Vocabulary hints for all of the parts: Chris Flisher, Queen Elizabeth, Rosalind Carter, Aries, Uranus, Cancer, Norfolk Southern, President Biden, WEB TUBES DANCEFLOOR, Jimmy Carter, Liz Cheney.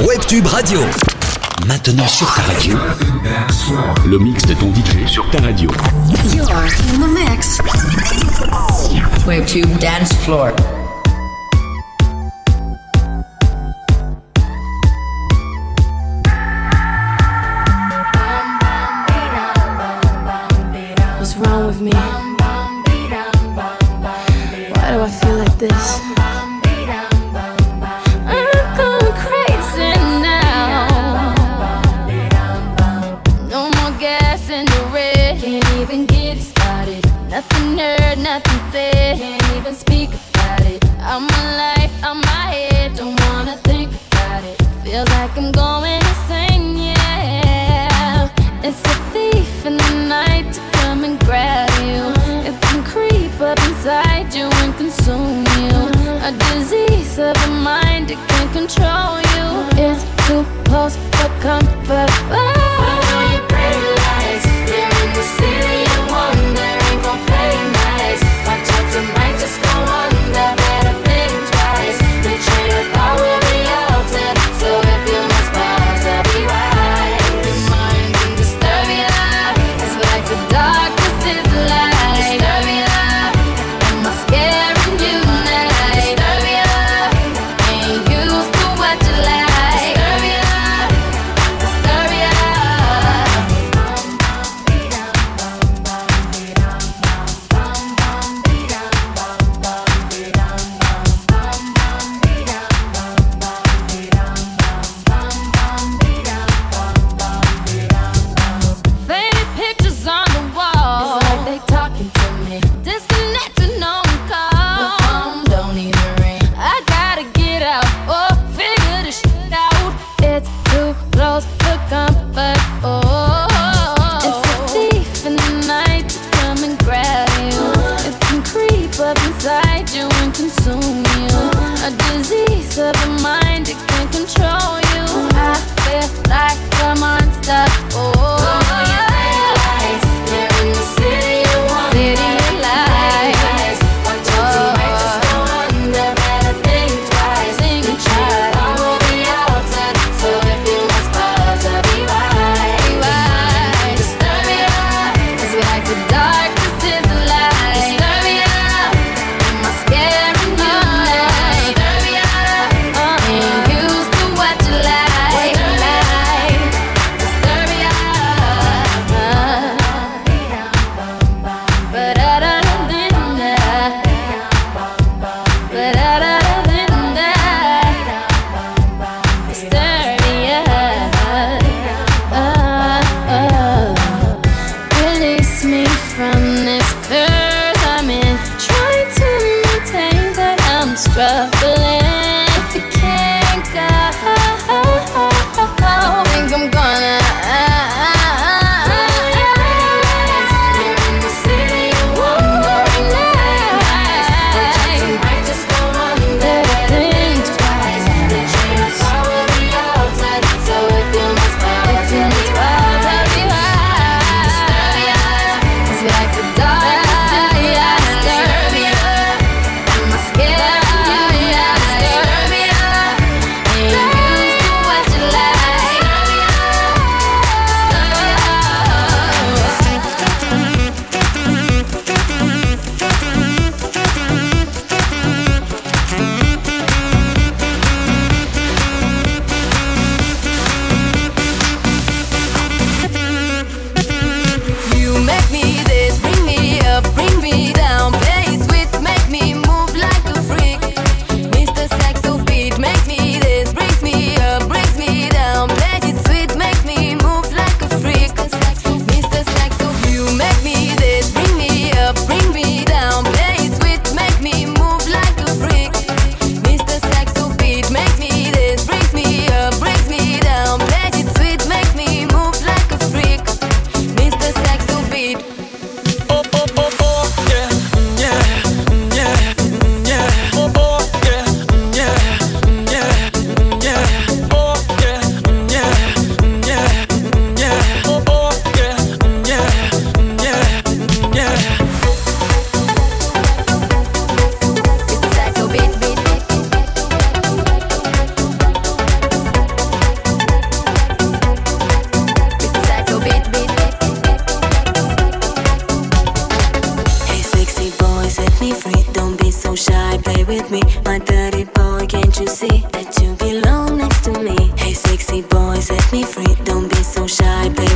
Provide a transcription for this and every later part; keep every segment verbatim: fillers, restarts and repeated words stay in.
WebTube Radio. Maintenant sur ta radio, le mix de ton D J sur ta radio. You are in the mix. WebTube Dance Floor. What's wrong with me? Why do I feel like this? Nothing heard, nothing said, can't even speak about it. I'm alive, I'm my head, don't wanna think about it. Feel like I'm going insane, yeah. It's a thief in the night to come and grab you. It can creep up inside you and consume you. A disease of the mind, it can control you. It's too close for comfort. Oh, your pretty lies, they're in the city of wonder. Stir me up.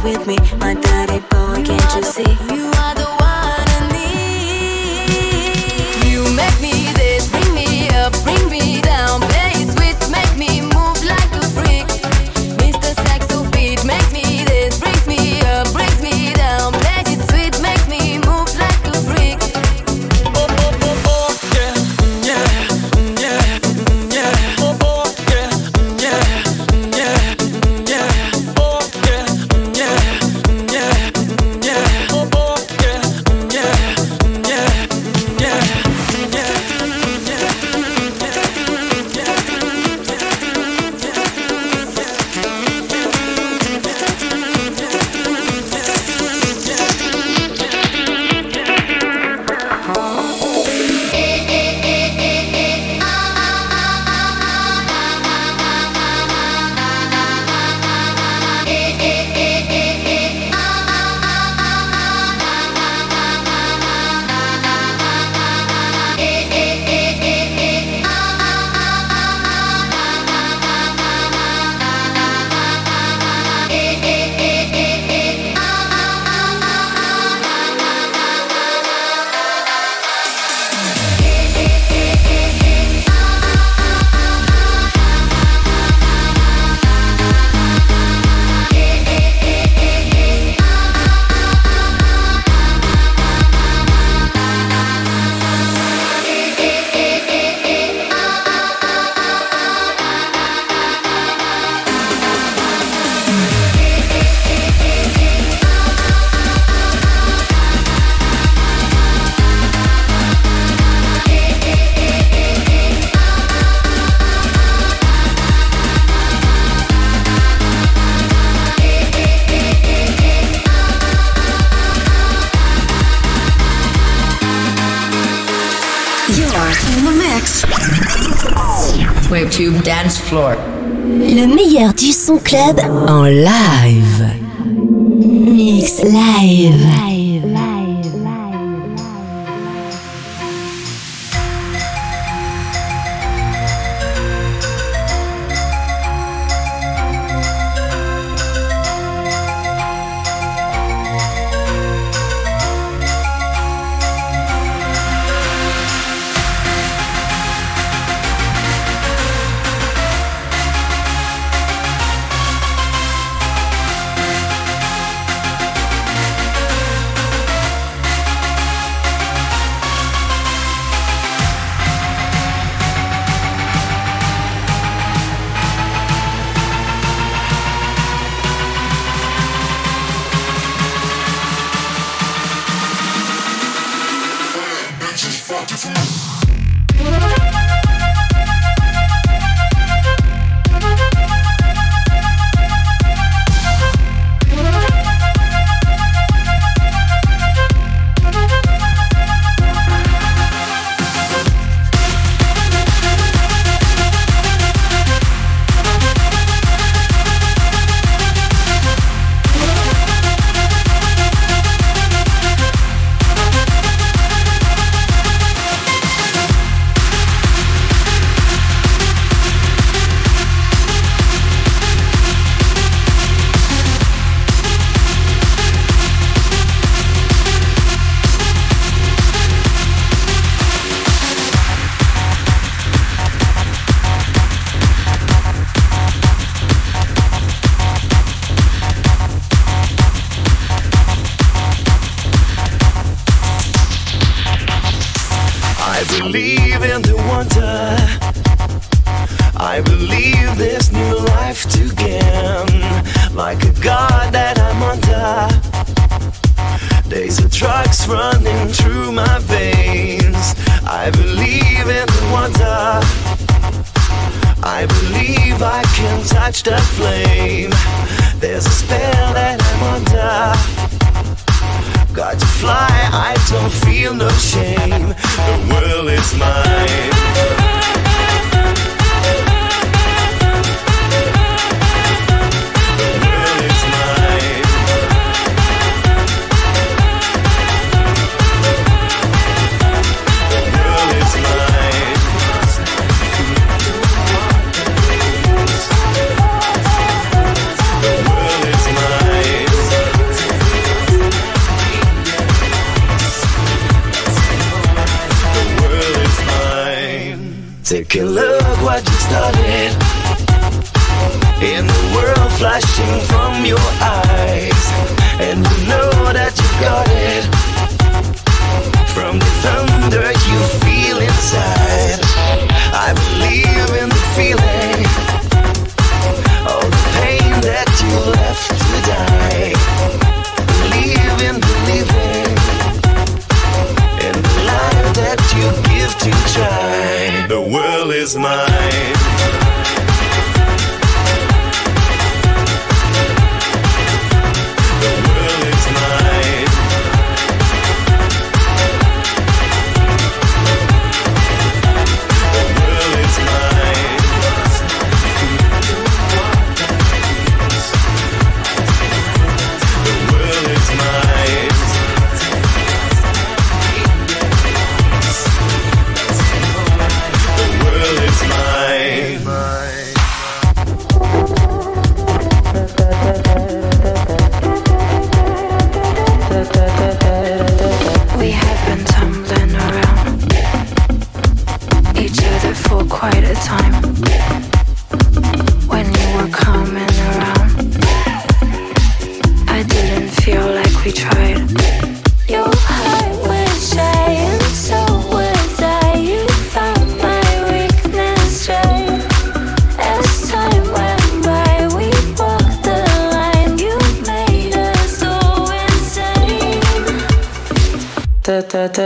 with me, my dirty boy, can't you see? You are the one I need. You make me this, bring me up, bring me down. Play it sweet, make me move like a freak. Mister Saxo beat, makes me this, brings me up, brings me down. Play it sweet, makes me move like a freak. Oh, oh, oh, oh, yeah, yeah, yeah, yeah. Oh, oh, yeah, yeah, yeah, yeah. Oh, yeah, yeah, yeah, yeah. Oh, oh, yeah, yeah, yeah, yeah, Web Tube Dance Floor. Le meilleur du son club en live. Mix live. Live. Live. started, in the world flashing from your eyes, and you know that you got it, from the thunder you feel inside. I believe in the feeling, all the pain that you left to die. Believe in believing, in the life that you give to try. The world is mine.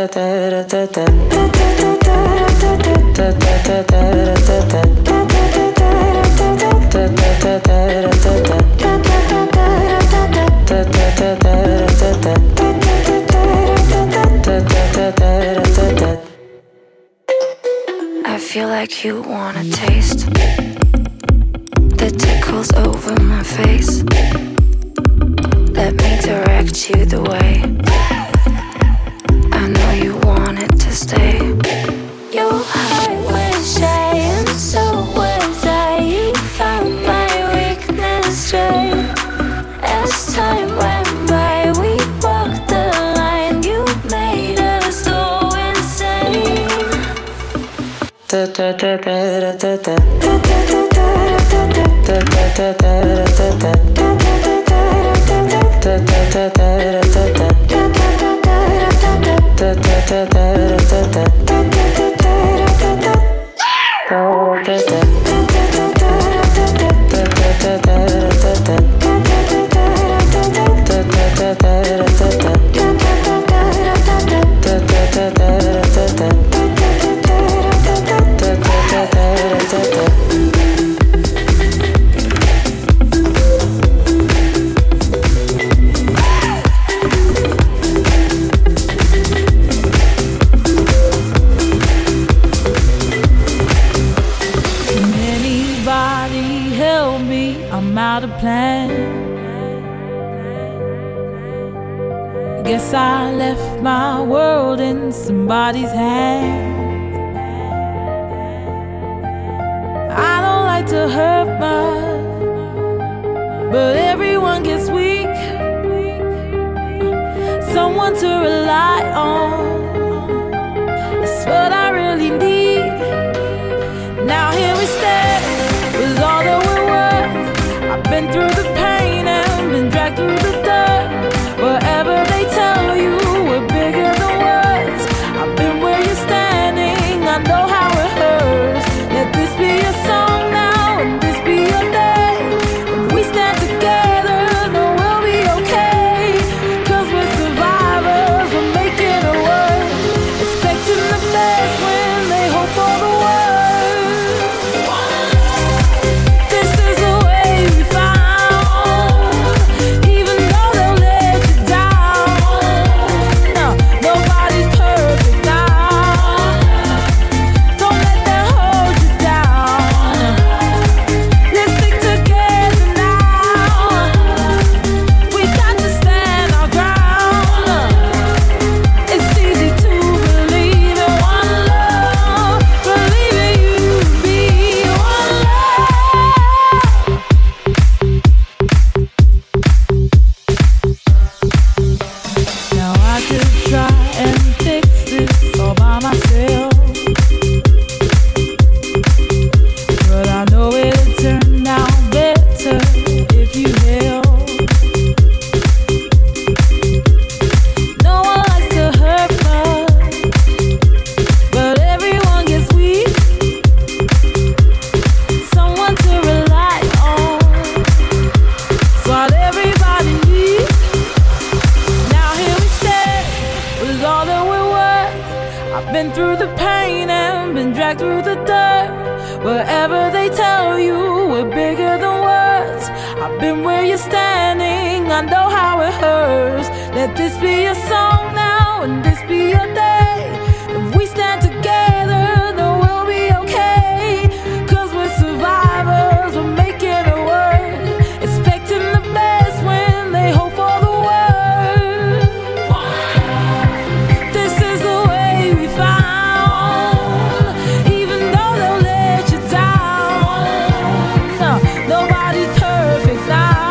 Together, the world be okay, 'cause we're survivors, we're making a world. Wherever they tell you we're bigger than words. I've been where you're standing, I know how it hurts. Let this be your song now, and this be your day. If we stand together, then we'll be okay. Cause we're survivors, we're making it work. Expecting the best when they hope for the worst. This is the way we found. Even though they'll let you down, no, nobody's perfect now.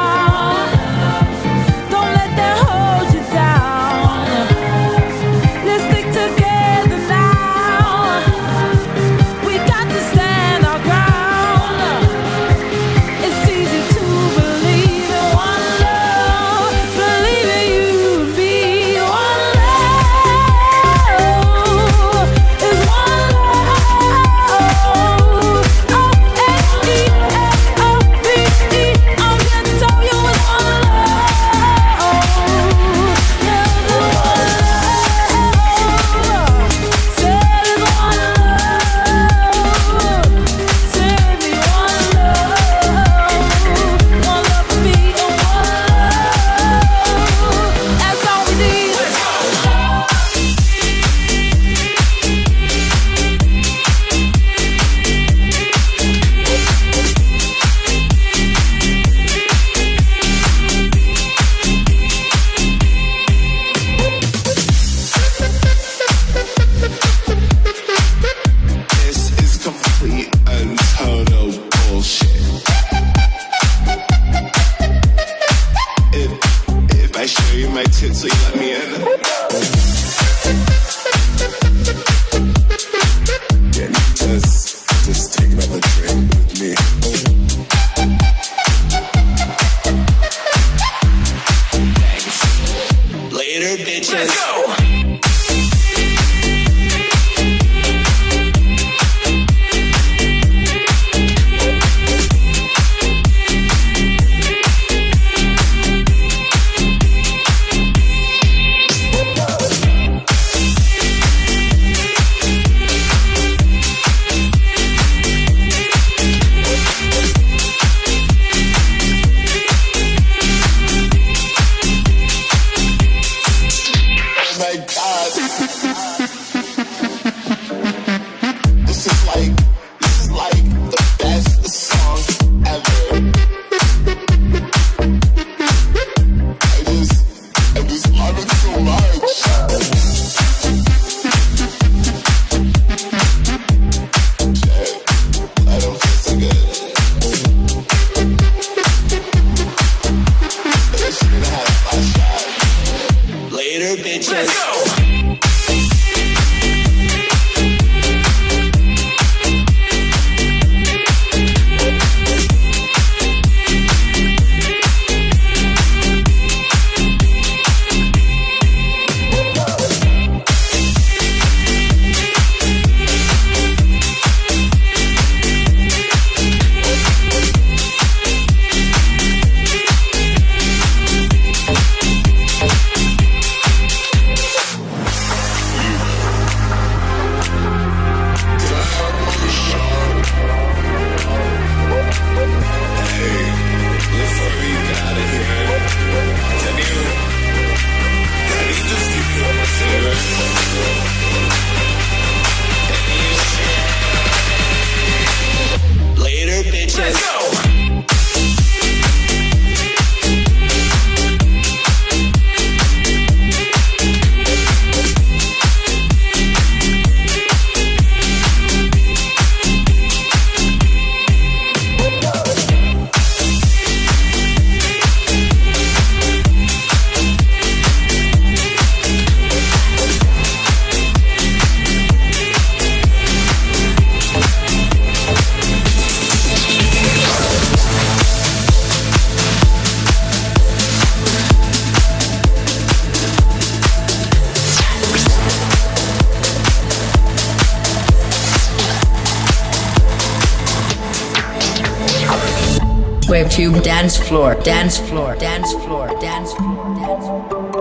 Web Tube dance floor, dance floor, dance floor, dance floor, dance floor.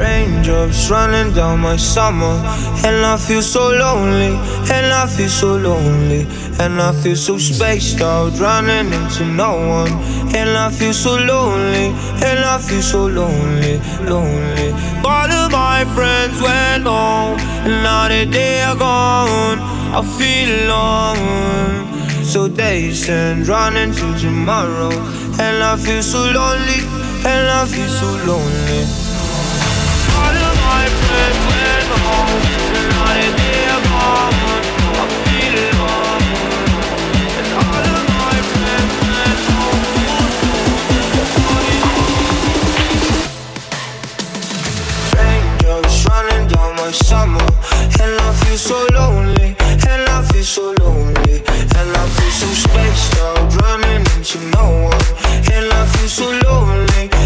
raindrops running down my summer. And I feel so lonely, and I feel so lonely. And I feel so spaced out, running into no one. And I feel so lonely, and I feel so lonely, lonely. All of my friends went home, and now that they are gone, I feel alone. So days and running to tomorrow. And I feel so lonely, and I feel so lonely. All of my friends went home, and now that they are gone, I feel alone. And all of my friends went home. Raindrops running down my summer, and I feel so lonely, and I feel so lonely. And I feel so spaced out, running into no one. And I feel so lonely, and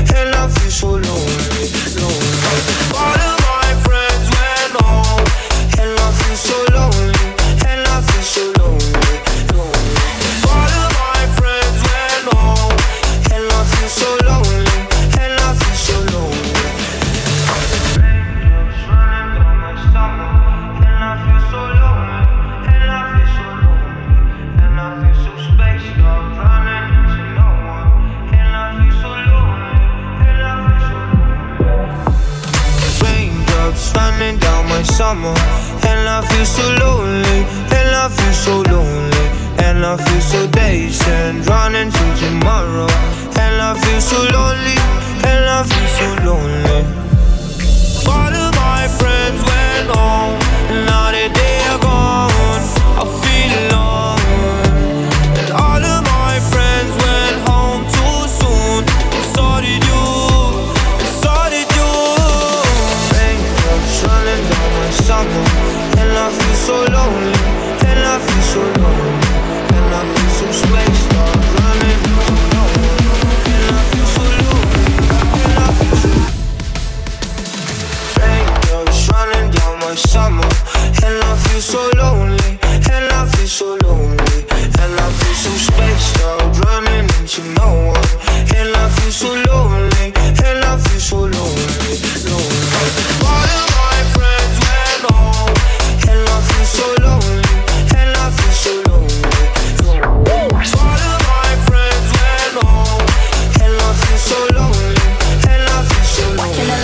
I feel so lonely, lonely. All of my friends went home, and I feel so lonely, and I feel so lonely, lonely. All of my friends went home, and I feel so lonely, and I feel so lonely. Raindrops running down my stomach, and I feel so lonely, and I feel so lonely. Running down my summer, and I feel so lonely, and I feel so lonely, and I feel so dazed and running to tomorrow, and I feel so lonely, and I feel so lonely. All of my friends went home, and now that they are gone, I feel alone. And all of my friends went home too soon, and so did you. Summer, and I feel so lonely, and I feel so lonely, and I feel so spaced out, running from no one, and I feel so lonely, and I feel so lonely. Raindrops running down my summer, and I feel so lonely, and I feel so lonely, and I feel so spaced out, running into no one, and I feel so lonely, and I feel so lonely, lonely. All of my friends went home, and I feel so lonely, and I feel so lonely. All of my friends went home, and I feel so lonely, and I feel so lonely.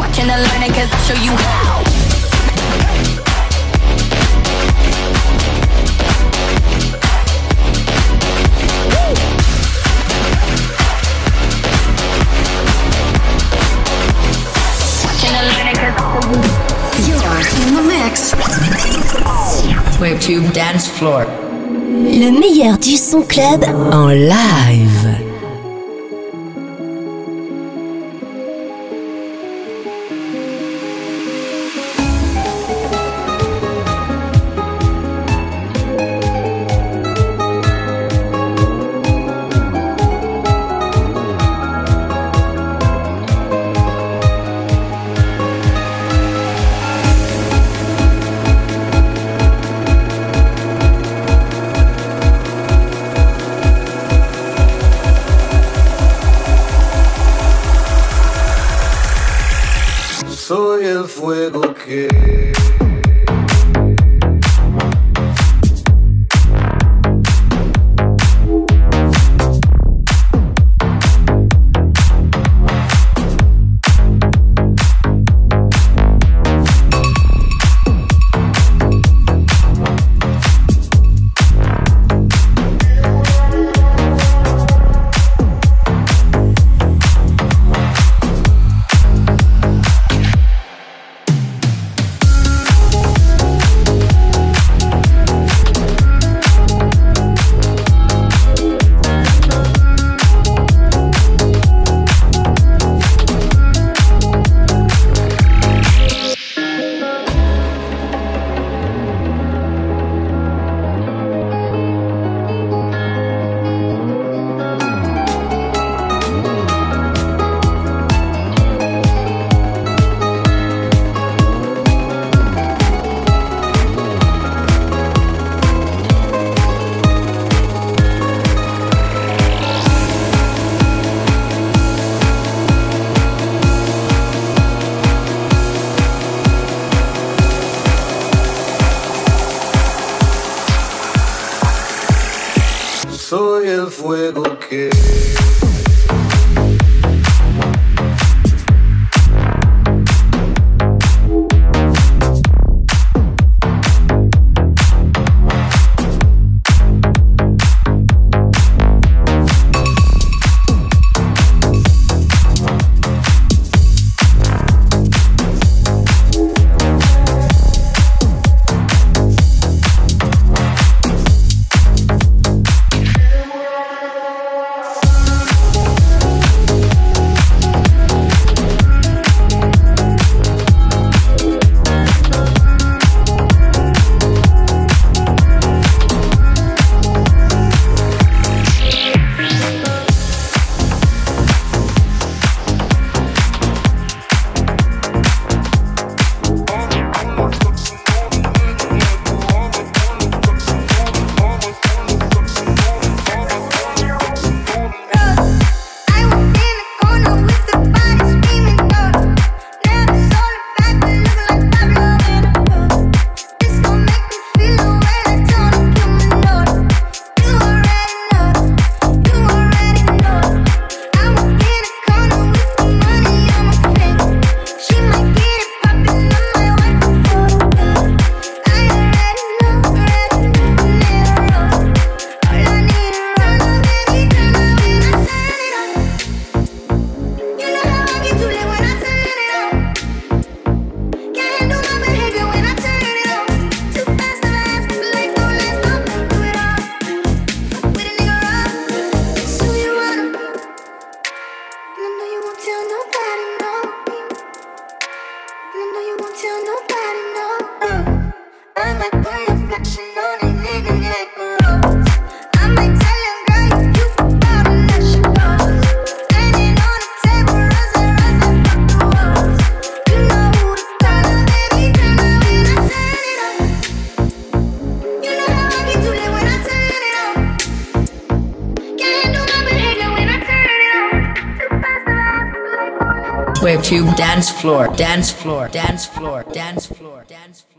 Watching the learning 'cause I feel you worse. Watching the learning 'cause I feel you worse. Web Tube Dance Floor. Le meilleur du son club en live. el fuego que... Soy el fuego que... Web Tube dance floor, dance floor, dance floor, dance floor, dance floor.